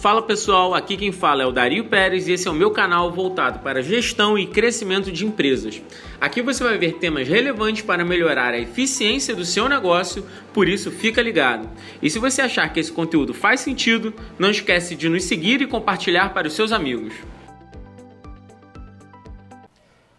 Fala pessoal, aqui quem fala é o Dario Pérez e esse é o meu canal voltado para gestão e crescimento de empresas. Aqui você vai ver temas relevantes para melhorar a eficiência do seu negócio, por isso fica ligado. E se você achar que esse conteúdo faz sentido, não esquece de nos seguir e compartilhar para os seus amigos.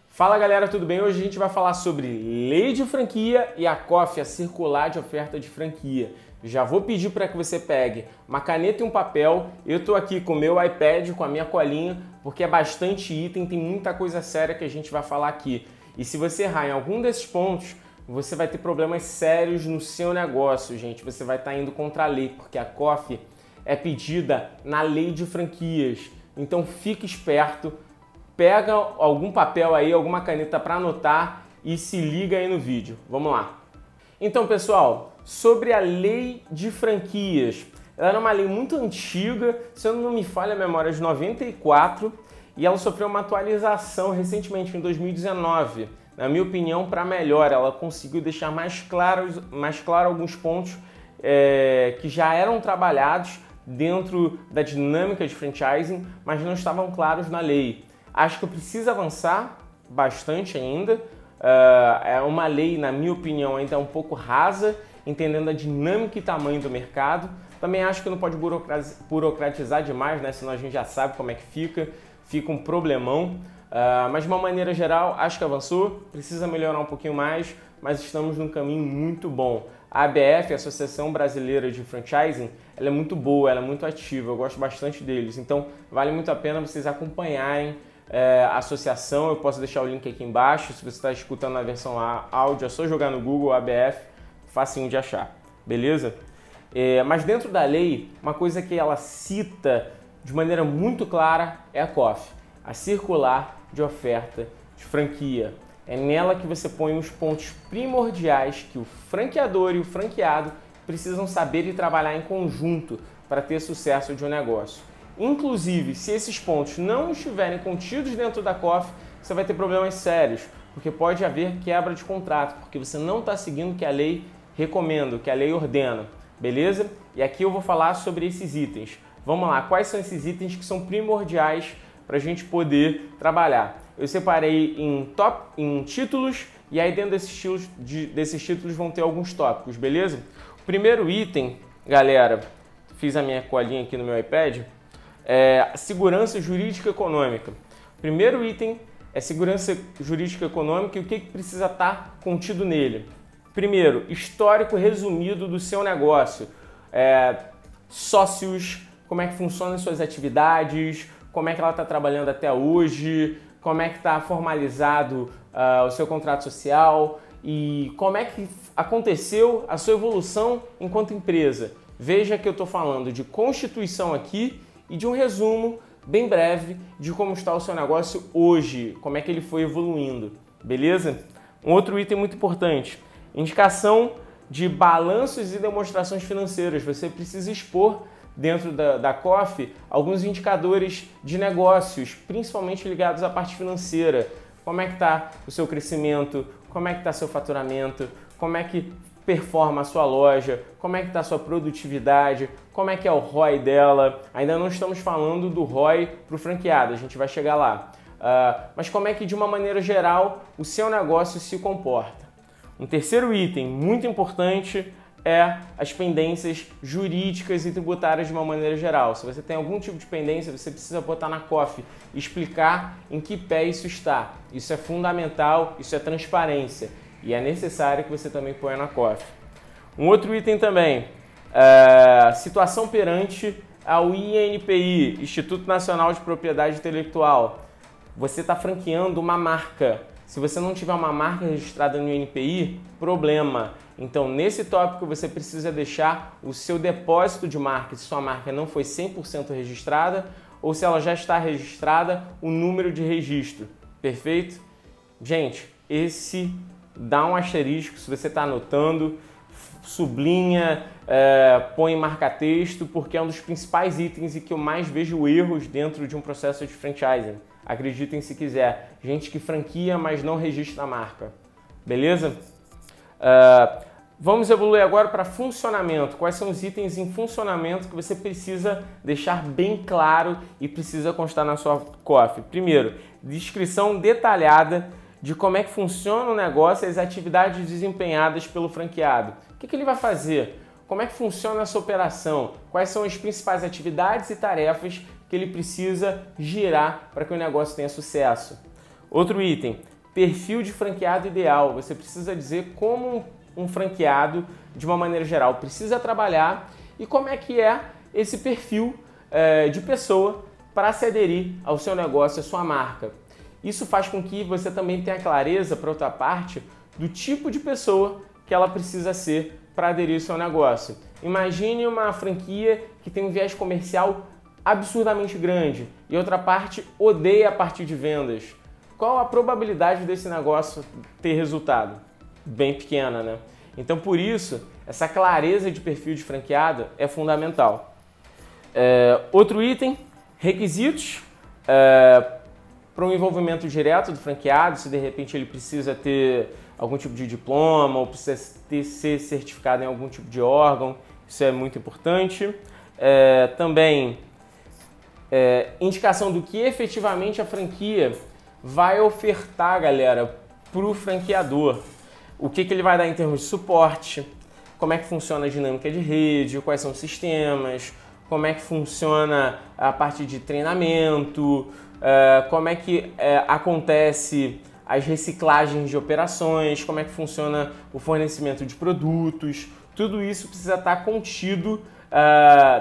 Fala galera, tudo bem? Hoje a gente vai falar sobre Lei de Franquia e a COF, a Circular de Oferta de Franquia. Já vou pedir para que você pegue uma caneta e um papel. Eu estou aqui com o meu iPad, com a minha colinha, porque é bastante item, tem muita coisa séria que a gente vai falar aqui. E se você errar em algum desses pontos, você vai ter problemas sérios no seu negócio, gente. Você vai estar indo contra a lei, porque a COF é pedida na Lei de Franquias. Então fique esperto. Pega algum papel aí, alguma caneta para anotar e se liga aí no vídeo. Vamos lá. Então, pessoal, sobre a Lei de Franquias. Ela era uma lei muito antiga, se eu não me falha a memória, de 94, e ela sofreu uma atualização recentemente, em 2019. Na minha opinião, para melhor, ela conseguiu deixar mais claro alguns pontos que já eram trabalhados dentro da dinâmica de franchising, mas não estavam claros na lei. Acho que precisa avançar bastante ainda. É uma lei, na minha opinião, ainda um pouco rasa, entendendo a dinâmica e tamanho do mercado. Também acho que não pode burocratizar demais, né? Senão a gente já sabe como é que fica um problemão. Mas de uma maneira geral, acho que avançou, precisa melhorar um pouquinho mais, mas estamos num caminho muito bom. A ABF, a Associação Brasileira de Franchising, ela é muito boa, ela é muito ativa, eu gosto bastante deles, então vale muito a pena vocês acompanharem a associação. Eu posso deixar o link aqui embaixo. Se você está escutando na versão áudio, é só jogar no Google ABF, facinho de achar, beleza? Mas dentro da lei, uma coisa que ela cita de maneira muito clara é a COF, a Circular de Oferta de Franquia. É nela que você põe os pontos primordiais que o franqueador e o franqueado precisam saber e trabalhar em conjunto para ter sucesso de um negócio. Inclusive, se esses pontos não estiverem contidos dentro da COF, você vai ter problemas sérios, porque pode haver quebra de contrato, porque você não está seguindo o que a lei recomenda, o que a lei ordena, beleza? E aqui eu vou falar sobre esses itens. Vamos lá, quais são esses itens que são primordiais para a gente poder trabalhar? Eu separei em títulos, e aí dentro desses títulos vão ter alguns tópicos, beleza? O primeiro item, galera, fiz a minha colinha aqui no meu iPad, é segurança jurídica econômica. O primeiro item é segurança jurídica econômica, e o que precisa estar contido nele. Primeiro, histórico resumido do seu negócio. Sócios, como é que funcionam suas atividades, como é que ela está trabalhando até hoje, como é que está formalizado o seu contrato social e como é que aconteceu a sua evolução enquanto empresa. Veja que eu estou falando de constituição aqui e de um resumo bem breve de como está o seu negócio hoje, como é que ele foi evoluindo, beleza? Um outro item muito importante, indicação de balanços e demonstrações financeiras. Você precisa expor dentro da COF alguns indicadores de negócios, principalmente ligados à parte financeira. Como é que está o seu crescimento, como é que está seu faturamento, como é que performa a sua loja, como é que está a sua produtividade, como é que é o ROI dela. Ainda não estamos falando do ROI para o franqueado, a gente vai chegar lá. Mas como é que, de uma maneira geral, o seu negócio se comporta. Um terceiro item muito importante é as pendências jurídicas e tributárias de uma maneira geral. Se você tem algum tipo de pendência, você precisa botar na COF e explicar em que pé isso está. Isso é fundamental, isso é transparência. E é necessário que você também ponha na COF. Um outro item também, situação perante ao INPI, Instituto Nacional de Propriedade Intelectual. Você está franqueando uma marca. Se você não tiver uma marca registrada no INPI, problema. Então, nesse tópico, você precisa deixar o seu depósito de marca, se sua marca não foi 100% registrada ou se ela já está registrada, o número de registro. Perfeito? Gente, esse... dá um asterisco se você está anotando, sublinha, põe marca-texto, porque é um dos principais itens e que eu mais vejo erros dentro de um processo de franchising. Acreditem se quiser. Gente que franquia, mas não registra a marca. Beleza? Vamos evoluir agora para funcionamento. Quais são os itens em funcionamento que você precisa deixar bem claro e precisa constar na sua COF? Primeiro, descrição detalhada de como é que funciona o negócio e as atividades desempenhadas pelo franqueado. O que ele vai fazer? Como é que funciona essa operação? Quais são as principais atividades e tarefas que ele precisa girar para que o negócio tenha sucesso? Outro item, perfil de franqueado ideal. Você precisa dizer como um franqueado, de uma maneira geral, precisa trabalhar e como é que é esse perfil de pessoa para se aderir ao seu negócio, à sua marca. Isso faz com que você também tenha clareza, para outra parte, do tipo de pessoa que ela precisa ser para aderir ao seu negócio. Imagine uma franquia que tem um viés comercial absurdamente grande e outra parte odeia a partir de vendas. Qual a probabilidade desse negócio ter resultado? Bem pequena, né? Então, por isso, essa clareza de perfil de franqueado é fundamental. Outro item, requisitos para um envolvimento direto do franqueado, se de repente ele precisa ter algum tipo de diploma ou precisa ser certificado em algum tipo de órgão, isso é muito importante. Também, indicação do que efetivamente a franquia vai ofertar, galera, para o franqueador. O que ele vai dar em termos de suporte, como é que funciona a dinâmica de rede, quais são os sistemas, como é que funciona a parte de treinamento, como é que acontece as reciclagens de operações, como é que funciona o fornecimento de produtos. Tudo isso precisa estar contido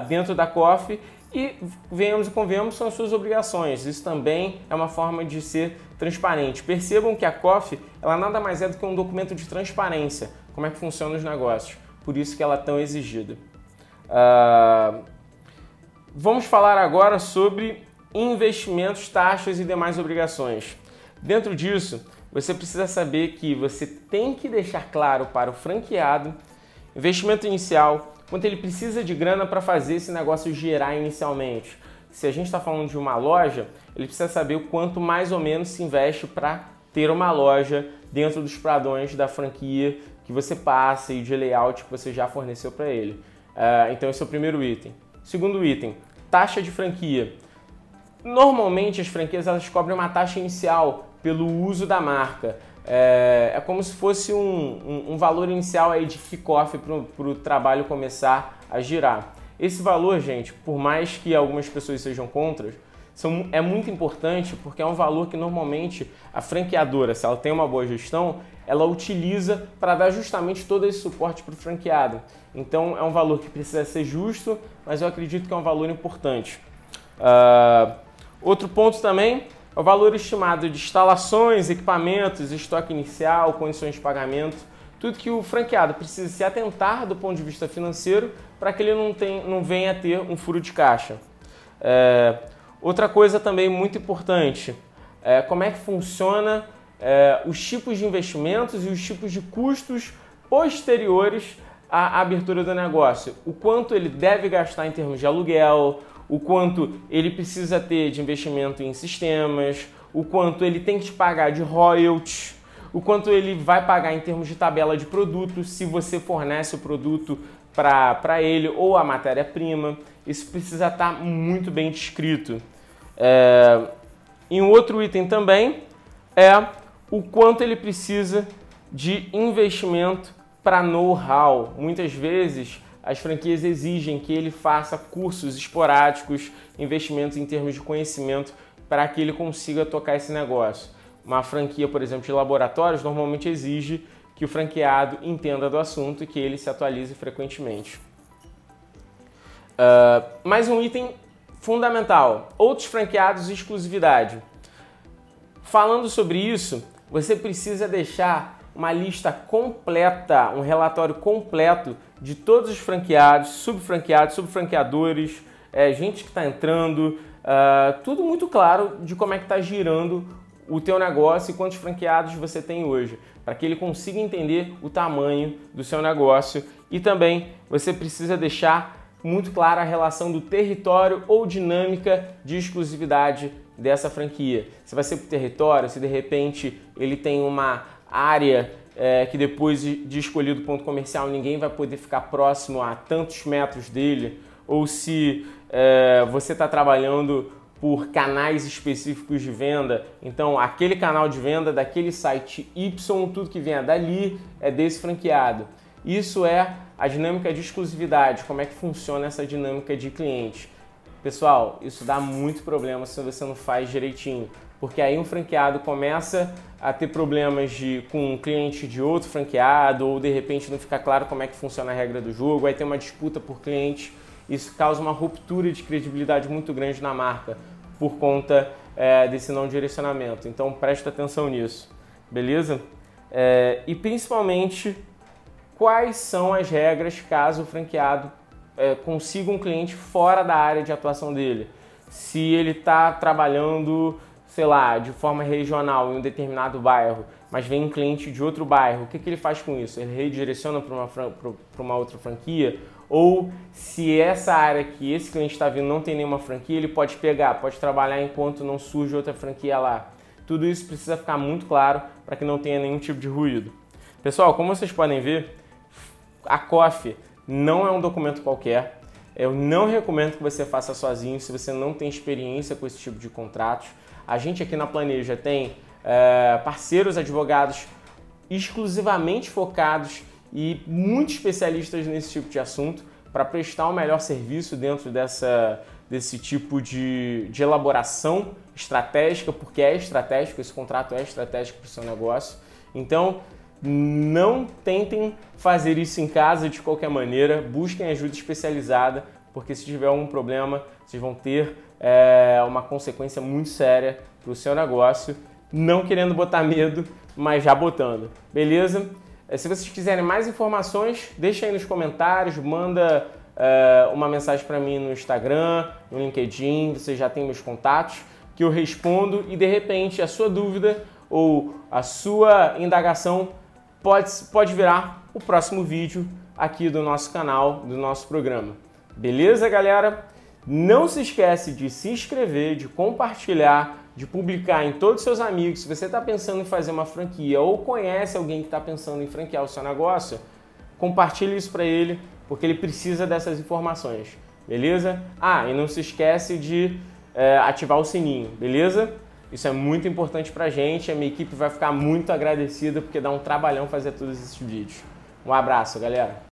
dentro da COF e, venhamos e convenhamos, são as suas obrigações. Isso também é uma forma de ser transparente. Percebam que a COF ela nada mais é do que um documento de transparência, como é que funcionam os negócios, por isso que ela é tão exigida. Vamos falar agora sobre investimentos, taxas e demais obrigações. Dentro disso, você precisa saber que você tem que deixar claro para o franqueado investimento inicial, quanto ele precisa de grana para fazer esse negócio girar inicialmente. Se a gente está falando de uma loja, ele precisa saber o quanto mais ou menos se investe para ter uma loja dentro dos padrões da franquia que você passa e de layout que você já forneceu para ele. Então esse é o primeiro item. Segundo item, taxa de franquia. Normalmente as franquias elas cobrem uma taxa inicial pelo uso da marca. É como se fosse um valor inicial aí de kickoff para o trabalho começar a girar. Esse valor, gente, por mais que algumas pessoas sejam contra, é muito importante porque é um valor que normalmente a franqueadora, se ela tem uma boa gestão, ela utiliza para dar justamente todo esse suporte para o franqueado. Então é um valor que precisa ser justo, mas eu acredito que é um valor importante. Outro ponto também é o valor estimado de instalações, equipamentos, estoque inicial, condições de pagamento, tudo que o franqueado precisa se atentar do ponto de vista financeiro para que ele não venha a ter um furo de caixa. Outra coisa também muito importante é como é que funciona os tipos de investimentos e os tipos de custos posteriores à abertura do negócio. O quanto ele deve gastar em termos de aluguel, o quanto ele precisa ter de investimento em sistemas, o quanto ele tem que pagar de royalties, o quanto ele vai pagar em termos de tabela de produtos, se você fornece o produto para ele ou a matéria-prima. Isso precisa estar muito bem descrito. E um outro item também é o quanto ele precisa de investimento para know-how. Muitas vezes as franquias exigem que ele faça cursos esporádicos, investimentos em termos de conhecimento para que ele consiga tocar esse negócio. Uma franquia, por exemplo, de laboratórios, normalmente exige que o franqueado entenda do assunto e que ele se atualize frequentemente. Mais um item fundamental, outros franqueados e exclusividade. Falando sobre isso, você precisa deixar uma lista completa, um relatório completo de todos os franqueados, subfranqueados, subfranqueadores, gente que está entrando, tudo muito claro de como é que está girando o teu negócio e quantos franqueados você tem hoje, para que ele consiga entender o tamanho do seu negócio. E também você precisa deixar muito clara a relação do território ou dinâmica de exclusividade dessa franquia. Se vai ser para o território, se de repente ele tem uma área que depois de escolhido o ponto comercial ninguém vai poder ficar próximo a tantos metros dele, ou se você está trabalhando por canais específicos de venda, então aquele canal de venda daquele site Y, tudo que venha dali é desse franqueado. Isso é a dinâmica de exclusividade, como é que funciona essa dinâmica de cliente. Pessoal, isso dá muito problema se você não faz direitinho, porque aí um franqueado começa a ter problemas com um cliente de outro franqueado, ou de repente não fica claro como é que funciona a regra do jogo, aí tem uma disputa por cliente. Isso causa uma ruptura de credibilidade muito grande na marca por conta desse não direcionamento. Então presta atenção nisso, beleza? E principalmente, quais são as regras caso o franqueado consiga um cliente fora da área de atuação dele? Se ele está trabalhando, sei lá, de forma regional em um determinado bairro, mas vem um cliente de outro bairro, o que ele faz com isso? Ele redireciona para uma outra franquia? Ou se essa área que esse cliente está vindo não tem nenhuma franquia, ele pode pegar, pode trabalhar enquanto não surge outra franquia lá. Tudo isso precisa ficar muito claro para que não tenha nenhum tipo de ruído. Pessoal, como vocês podem ver, a COF não é um documento qualquer. Eu não recomendo que você faça sozinho se você não tem experiência com esse tipo de contratos. A gente aqui na Planeja tem parceiros advogados exclusivamente focados e muitos especialistas nesse tipo de assunto para prestar o melhor serviço dentro desse tipo de elaboração estratégica, porque é estratégico, esse contrato é estratégico para o seu negócio. Então, não tentem fazer isso em casa de qualquer maneira, busquem ajuda especializada, porque se tiver algum problema, vocês vão ter uma consequência muito séria para o seu negócio, não querendo botar medo, mas já botando, beleza? Se vocês quiserem mais informações, deixa aí nos comentários, manda uma mensagem para mim no Instagram, no LinkedIn, você já tem meus contatos, que eu respondo e de repente a sua dúvida ou a sua indagação pode virar o próximo vídeo aqui do nosso canal, do nosso programa. Beleza, galera? Não se esquece de se inscrever, de compartilhar, de publicar em todos os seus amigos. Se você está pensando em fazer uma franquia ou conhece alguém que está pensando em franquear o seu negócio, compartilhe isso para ele, porque ele precisa dessas informações, beleza? Ah, e não se esquece de ativar o sininho, beleza? Isso é muito importante para a gente, a minha equipe vai ficar muito agradecida, porque dá um trabalhão fazer todos esses vídeos. Um abraço, galera!